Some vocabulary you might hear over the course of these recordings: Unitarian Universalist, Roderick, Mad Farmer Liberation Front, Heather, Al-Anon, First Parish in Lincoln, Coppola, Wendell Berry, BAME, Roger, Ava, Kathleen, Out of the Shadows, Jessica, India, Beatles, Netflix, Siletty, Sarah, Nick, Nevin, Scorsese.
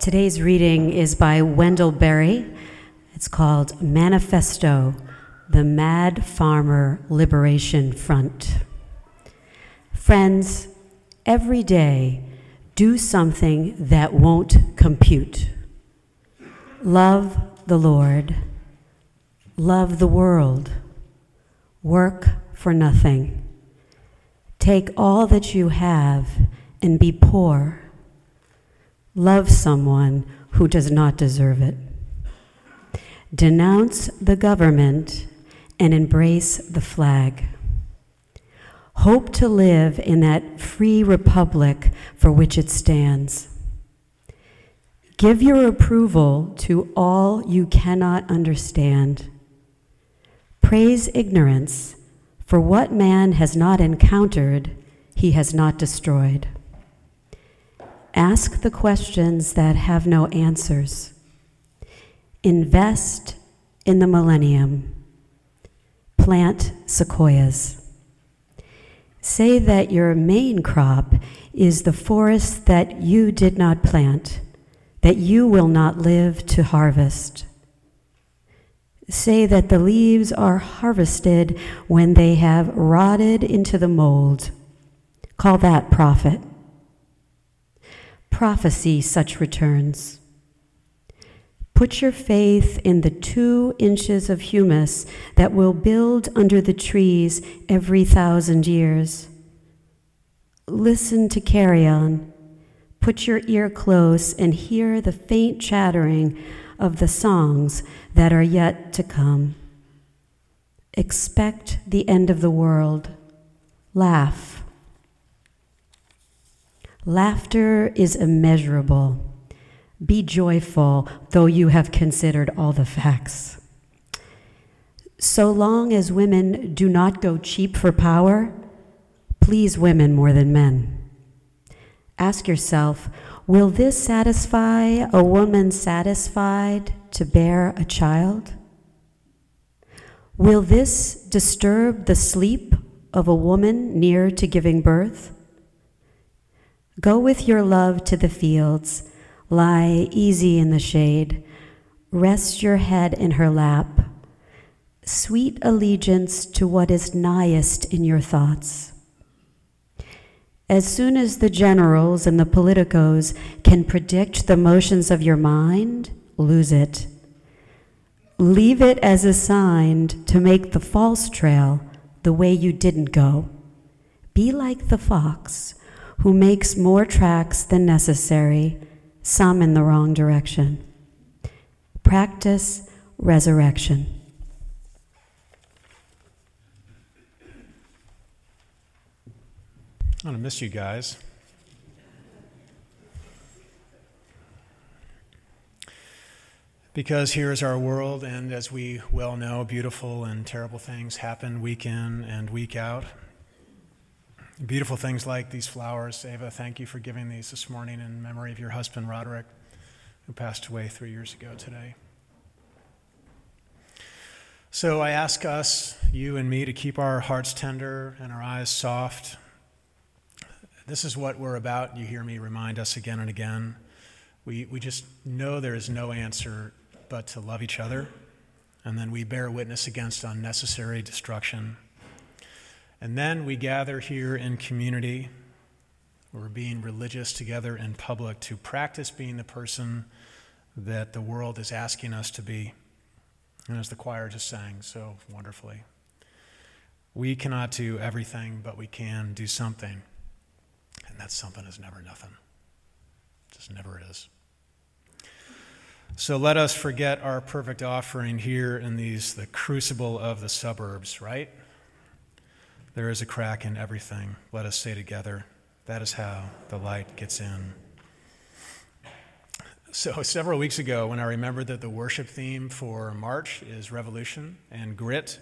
Today's reading is by Wendell Berry. It's called Manifesto, the Mad Farmer Liberation Front. Friends, every day, do something that won't compute. Love the Lord. Love the world. Work for nothing. Take all that you have and be poor. Love someone who does not deserve it. Denounce the government and embrace the flag. Hope to live in that free republic for which it stands. Give your approval to all you cannot understand. Praise ignorance, for what man has not encountered, he has not destroyed. Ask the questions that have no answers. Invest in the millennium. Plant sequoias. Say that your main crop is the forest that you did not plant, that you will not live to harvest. Say that the leaves are harvested when they have rotted into the mold. Call that profit. Prophesy such returns. Put your faith in the 2 inches of humus that will build under the trees every 1,000 years. Listen to carrion. Put your ear close and hear the faint chattering of the songs that are yet to come. Expect the end of the world. Laugh. Laughter is immeasurable. Be joyful, though you have considered all the facts. So long as women do not go cheap for power, please women more than men. Ask yourself, will this satisfy a woman satisfied to bear a child? Will this disturb the sleep of a woman near to giving birth? Go with your love to the fields. Lie easy in the shade, rest your head in her lap, sweet allegiance to what is nighest in your thoughts. As soon as the generals and the politicos can predict the motions of your mind, lose it. Leave it as assigned to make the false trail the way you didn't go. Be like the fox who makes more tracks than necessary, some in the wrong direction. Practice resurrection. I'm going to miss you guys. Because here is our world, and as we well know, beautiful and terrible things happen week in and week out. Beautiful things like these flowers. Ava, thank you for giving these this morning in memory of your husband, Roderick, who passed away 3 years ago today. So I ask us, you and me, to keep our hearts tender and our eyes soft. This is what we're about. You hear me remind us again and again. We just know there is no answer but to love each other, and then we bear witness against unnecessary destruction. And then we gather here in community. We're being religious together in public to practice being the person that the world is asking us to be. And as the choir just sang so wonderfully, we cannot do everything, but we can do something. And that something is never nothing. It just never is. So let us forget our perfect offering here in the crucible of the suburbs, right? There is a crack in everything. Let us say together, that is how the light gets in. So several weeks ago, when I remembered that the worship theme for March is revolution and grit,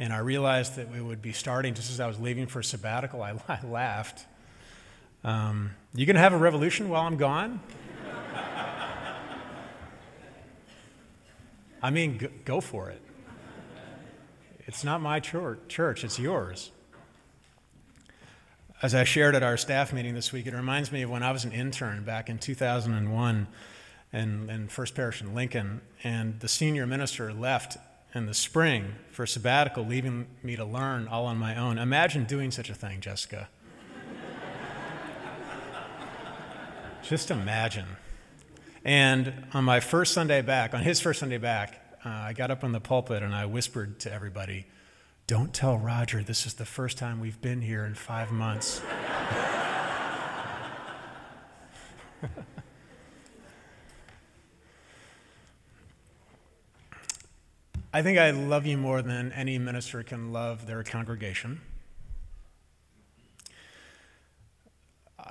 and I realized that we would be starting just as I was leaving for sabbatical, I laughed. You gonna have a revolution while I'm gone? I mean, go for it. It's not my church, it's yours. As I shared at our staff meeting this week, it reminds me of when I was an intern back in 2001. in First Parish in Lincoln, and the senior minister left in the spring for sabbatical, leaving me to learn all on my own. Imagine doing such a thing, Jessica. Just imagine. And on my first Sunday back, on his first Sunday back, I got up on the pulpit and I whispered to everybody, "Don't tell Roger this is the first time we've been here in 5 months." I think I love you more than any minister can love their congregation.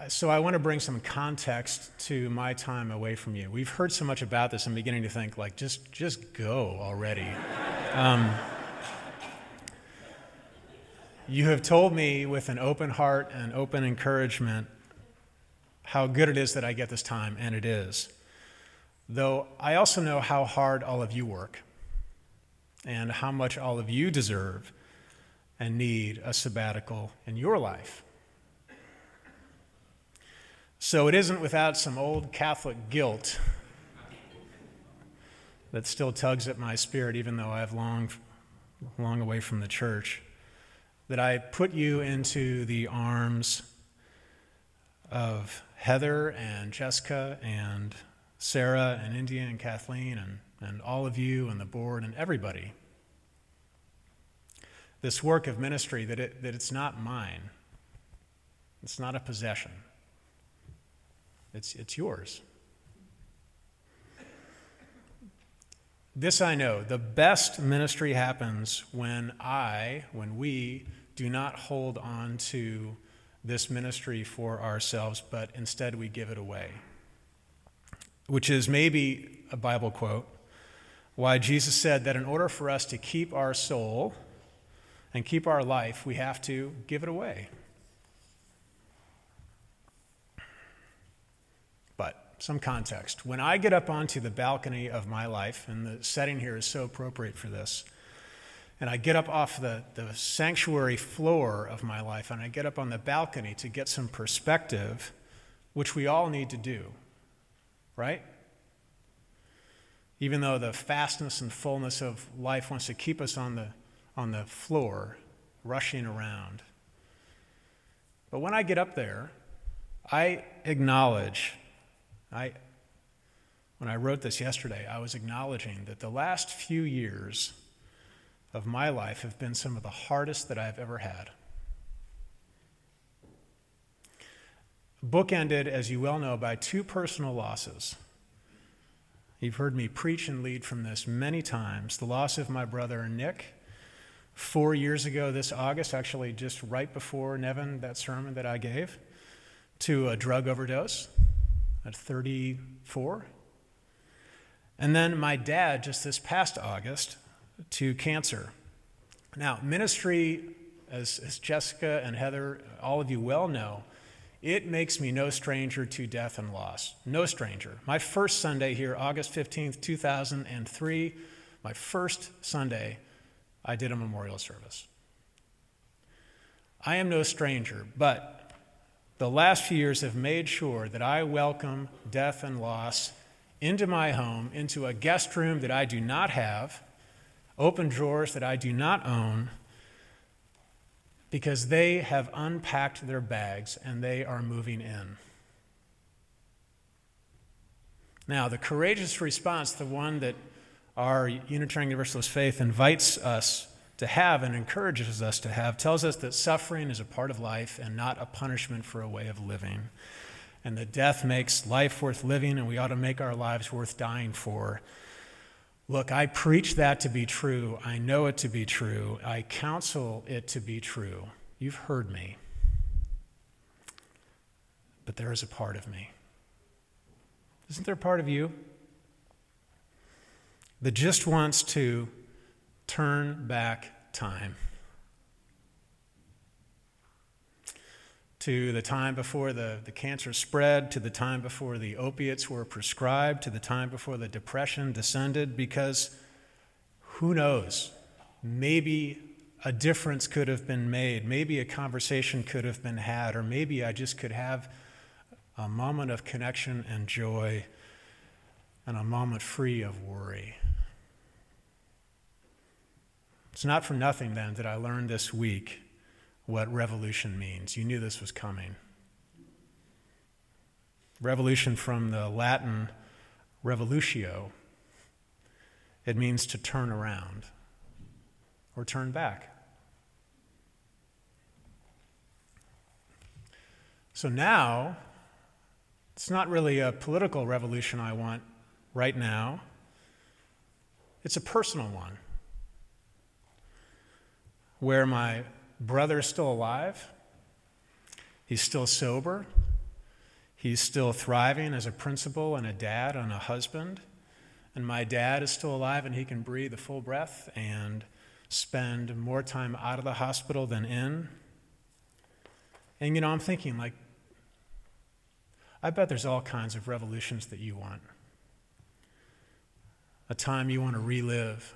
So I want to bring some context to my time away from you. We've heard so much about this, I'm beginning to think, like, just go already. You have told me with an open heart and open encouragement how good it is that I get this time, and it is. Though I also know how hard all of you work, and how much all of you deserve and need a sabbatical in your life. So it isn't without some old Catholic guilt that still tugs at my spirit, even though I've long away from the church, that I put you into the arms of Heather and Jessica and Sarah and India and Kathleen and all of you and the board and everybody. This work of ministry, that it's not mine. It's not a possession. It's yours. This I know, the best ministry happens when we do not hold on to this ministry for ourselves, but instead we give it away. Which is maybe a Bible quote, why Jesus said that in order for us to keep our soul and keep our life, we have to give it away. But some context. When I get up onto the balcony of my life, and the setting here is so appropriate for this, and I get up off the sanctuary floor of my life, and I get up on the balcony to get some perspective, which we all need to do, right? Even though the fastness and fullness of life wants to keep us on the floor, rushing around. But when I get up there, I acknowledge, when I wrote this yesterday, I was acknowledging that the last few years of my life have been some of the hardest that I've ever had. Bookended, as you well know, by two personal losses. You've heard me preach and lead from this many times. The loss of my brother Nick 4 years ago this August, actually just right before Nevin, that sermon that I gave, to a drug overdose at 34. And then my dad just this past August to cancer. Now, ministry, as Jessica and Heather, all of you well know, it makes me no stranger to death and loss. No stranger. My first Sunday here, August 15th, 2003, my first Sunday, I did a memorial service. I am no stranger, but the last few years have made sure that I welcome death and loss into my home, into a guest room that I do not have, open drawers that I do not own, because they have unpacked their bags and they are moving in. Now, the courageous response, the one that our Unitarian Universalist faith invites us to have and encourages us to have, tells us that suffering is a part of life and not a punishment for a way of living. And that death makes life worth living, and we ought to make our lives worth dying for. Look, I preach that to be true. I know it to be true. I counsel it to be true. You've heard me. But there is a part of me. Isn't there a part of you that just wants to turn back time to the time before the cancer spread, to the time before the opiates were prescribed, to the time before the depression descended, because who knows, maybe a difference could have been made, maybe a conversation could have been had, or maybe I just could have a moment of connection and joy and a moment free of worry. It's not for nothing, then, that I learned this week what revolution means. You knew this was coming. Revolution from the Latin revolutio. It means to turn around or turn back. So now, it's not really a political revolution I want right now. It's a personal one, where my brother is still alive, he's still sober, he's still thriving as a principal and a dad and a husband, and my dad is still alive and he can breathe a full breath and spend more time out of the hospital than in. And I'm thinking, I bet there's all kinds of revolutions that you want. A time you want to relive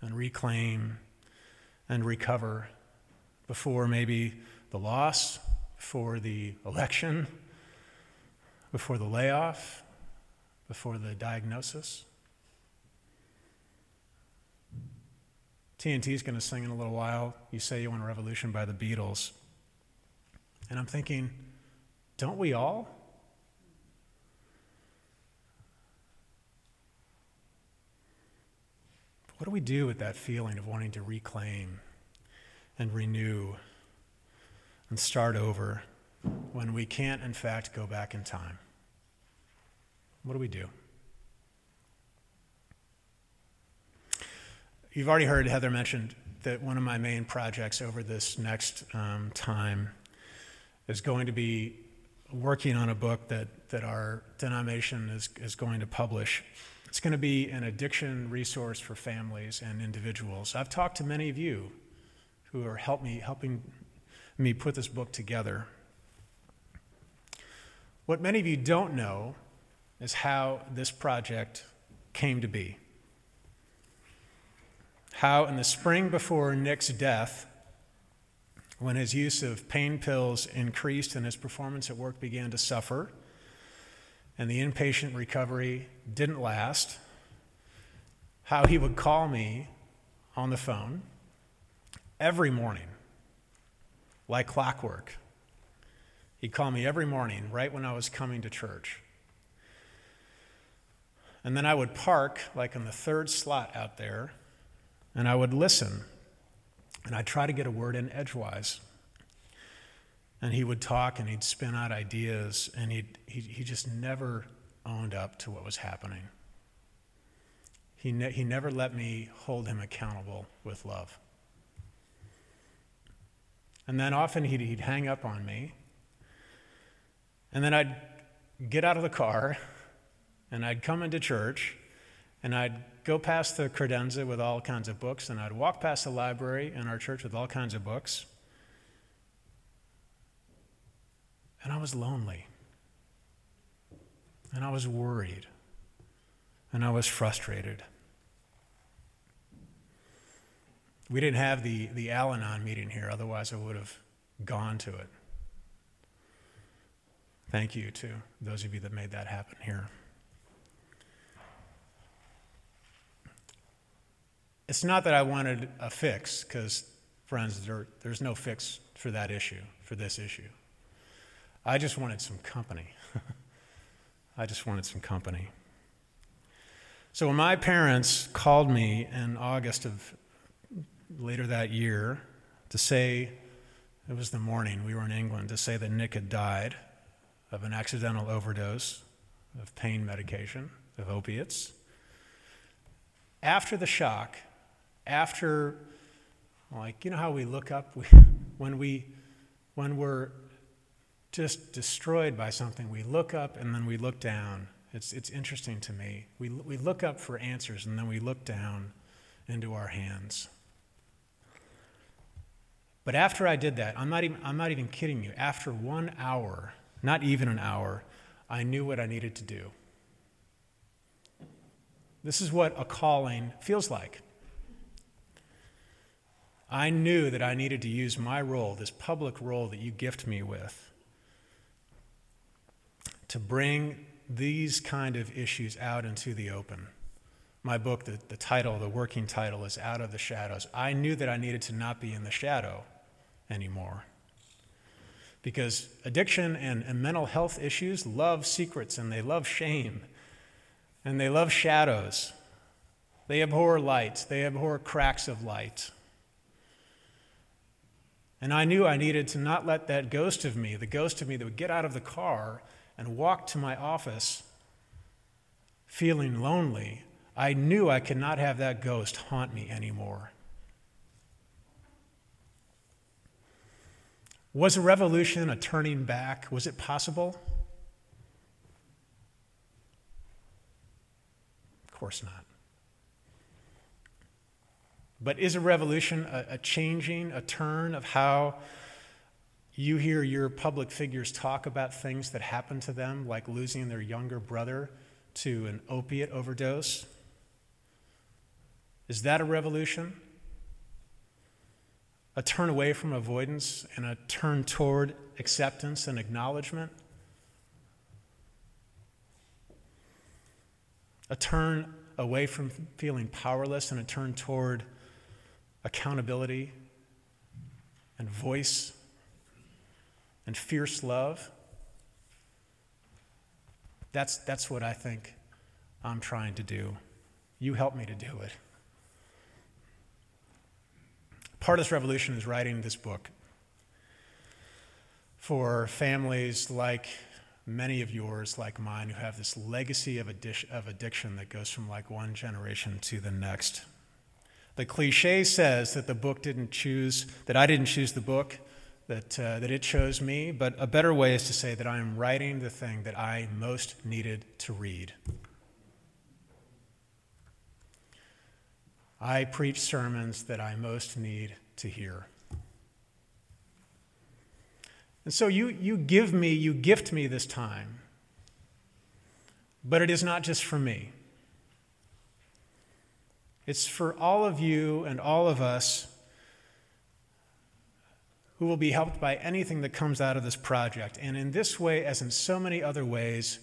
and reclaim and recover before maybe the loss, before the election, before the layoff, before the diagnosis. TNT's going to sing in a little while, "You Say You Want a Revolution" by the Beatles. And I'm thinking, don't we all? What do we do with that feeling of wanting to reclaim and renew and start over when we can't, in fact, go back in time? What do we do? You've already heard Heather mention that one of my main projects over this next time is going to be working on a book that our denomination is going to publish. It's going to be an addiction resource for families and individuals. I've talked to many of you who are helping me put this book together. What many of you don't know is how this project came to be. How in the spring before Nick's death, when his use of pain pills increased and his performance at work began to suffer, and the inpatient recovery didn't last, how he would call me on the phone every morning, like clockwork. He'd call me every morning, right when I was coming to church. And then I would park, like in the third slot out there, and I would listen. And I'd try to get a word in edgewise. And he would talk and he'd spin out ideas and he just never owned up to what was happening. He never let me hold him accountable with love. And then often he'd hang up on me. And then I'd get out of the car and I'd come into church and I'd go past the credenza with all kinds of books and I'd walk past the library in our church with all kinds of books. And I was lonely, and I was worried, and I was frustrated. We didn't have the Al-Anon meeting here, otherwise I would have gone to it. Thank you to those of you that made that happen here. It's not that I wanted a fix, because, friends, there's no fix for that issue, for this issue. I just wanted some company. So when my parents called me in August of later that year to say, it was the morning, we were in England, to say that Nick had died of an accidental overdose of pain medication, of opiates. After the shock, you know how we look up when we're just destroyed by something, we look up and then we look down. It's interesting to me. We look up for answers and then we look down into our hands. But after I did that, I'm not even kidding you. After 1 hour, not even an hour, I knew what I needed to do. This is what a calling feels like. I knew that I needed to use my role, this public role that you gift me with, to bring these kind of issues out into the open. My book, the title, the working title is Out of the Shadows. I knew that I needed to not be in the shadow anymore, because addiction and mental health issues love secrets, and they love shame, and they love shadows. They abhor light. They abhor cracks of light. And I knew I needed to not let that ghost of me, the ghost of me that would get out of the car and walk to my office feeling lonely, I knew I could not have that ghost haunt me anymore. Was a revolution a turning back? Was it possible? Of course not. But is a revolution a changing, a turn of how you hear your public figures talk about things that happened to them, like losing their younger brother to an opiate overdose? Is that a revolution? A turn away from avoidance and a turn toward acceptance and acknowledgement? A turn away from feeling powerless and a turn toward accountability and voice and fierce love? That's what I think I'm trying to do. You help me to do it. Part of this revolution is writing this book for families like many of yours, like mine, who have this legacy of addiction that goes from like one generation to the next. The cliche says that the book didn't choose, that I didn't choose the book, that it chose me, but a better way is to say that I am writing the thing that I most needed to read. I preach sermons that I most need to hear. And so you gift me this time, but it is not just for me. It's for all of you and all of us who will be helped by anything that comes out of this project. And in this way, as in so many other ways,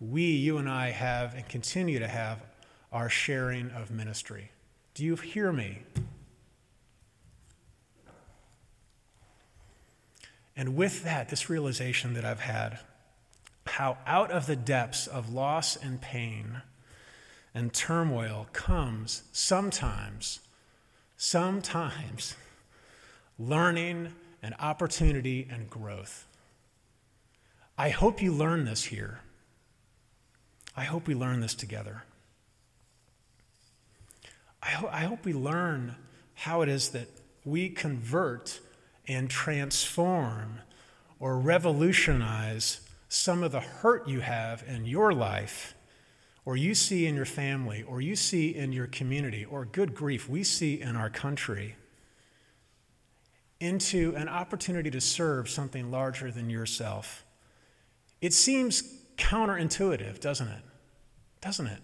you and I have and continue to have our sharing of ministry. Do you hear me? And with that, this realization that I've had, how out of the depths of loss and pain and turmoil comes sometimes learning and opportunity and growth. I hope you learn this here. I hope we learn this together. I hope we learn how it is that we convert and transform or revolutionize some of the hurt you have in your life, or you see in your family, or you see in your community, or good grief we see in our country, into an opportunity to serve something larger than yourself. It seems counterintuitive, doesn't it?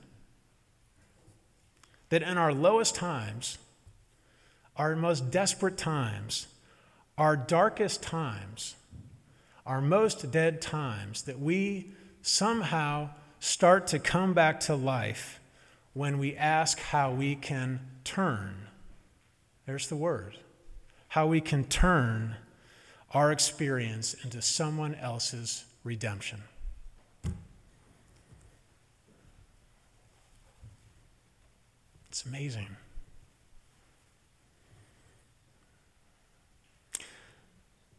That in our lowest times, our most desperate times, our darkest times, our most dead times, that we somehow start to come back to life when we ask how we can turn. There's the word. How we can turn our experience into someone else's redemption. It's amazing.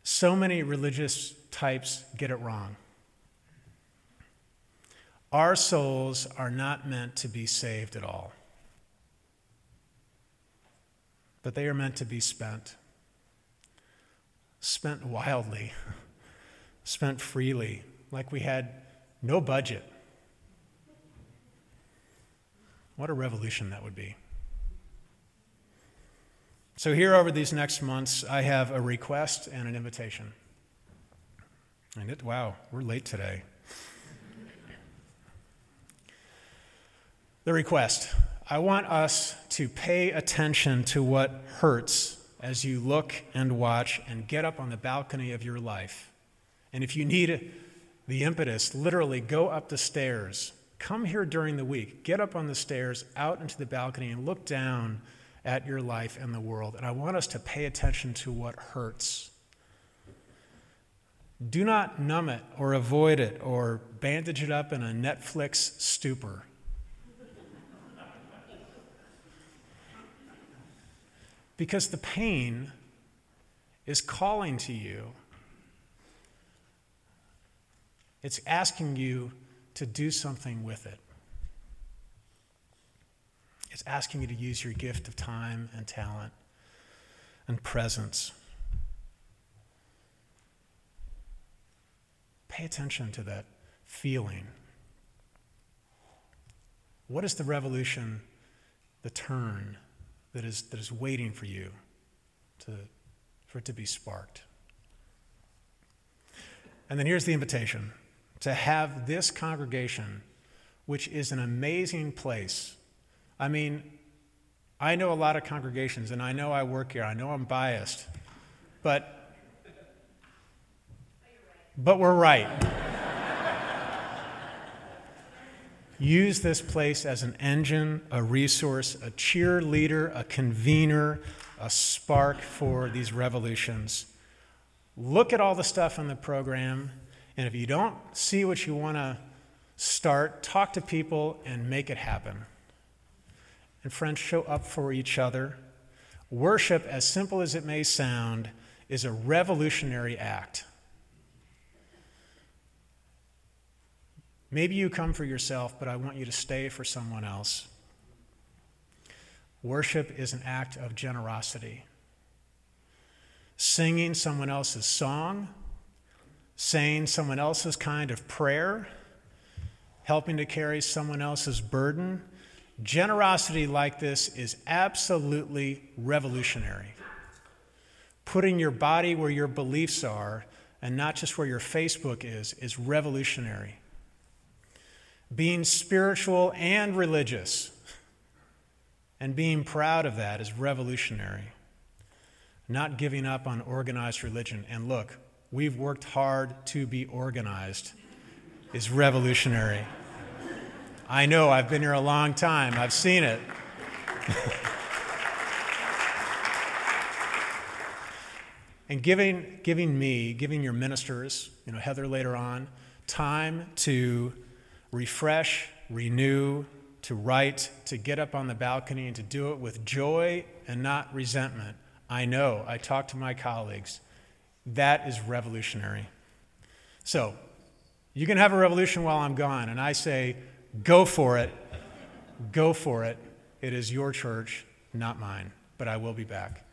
So many religious types get it wrong. Our souls are not meant to be saved at all, but they are meant to be spent wildly, spent freely, like we had no budget. What a revolution that would be. So here over these next months, I have a request and an invitation. And wow, we're late today. The request. I want us to pay attention to what hurts as you look and watch and get up on the balcony of your life. And if you need the impetus, literally go up the stairs, come here during the week, get up on the stairs, out into the balcony, and look down at your life and the world. And I want us to pay attention to what hurts. Do not numb it or avoid it or bandage it up in a Netflix stupor. Because the pain is calling to you. It's asking you to do something with it. It's asking you to use your gift of time and talent and presence. Pay attention to that feeling. What is the revolution, the turn that is waiting for you for it to be sparked? And then here's the invitation to have this congregation, which is an amazing place. I mean, I know a lot of congregations, and I know I work here. I know I'm biased, but we're right. Use this place as an engine, a resource, a cheerleader, a convener, a spark for these revolutions. Look at all the stuff in the program, and if you don't see what you want to start, talk to people and make it happen. And friends, show up for each other. Worship, as simple as it may sound, is a revolutionary act. Maybe you come for yourself, but I want you to stay for someone else. Worship is an act of generosity. Singing someone else's song, saying someone else's kind of prayer, helping to carry someone else's burden. Generosity like this is absolutely revolutionary. Putting your body where your beliefs are and not just where your Facebook is revolutionary. Being spiritual and religious and being proud of that is revolutionary. Not giving up on organized religion, and look, we've worked hard to be organized, is revolutionary. I know, I've been here a long time. I've seen it. And giving your ministers, Heather later on, time to refresh, renew, to write, to get up on the balcony and to do it with joy and not resentment. I know, I talk to my colleagues. That is revolutionary. So, you can have a revolution while I'm gone, and I say, go for it. Go for it. It is your church, not mine, but I will be back.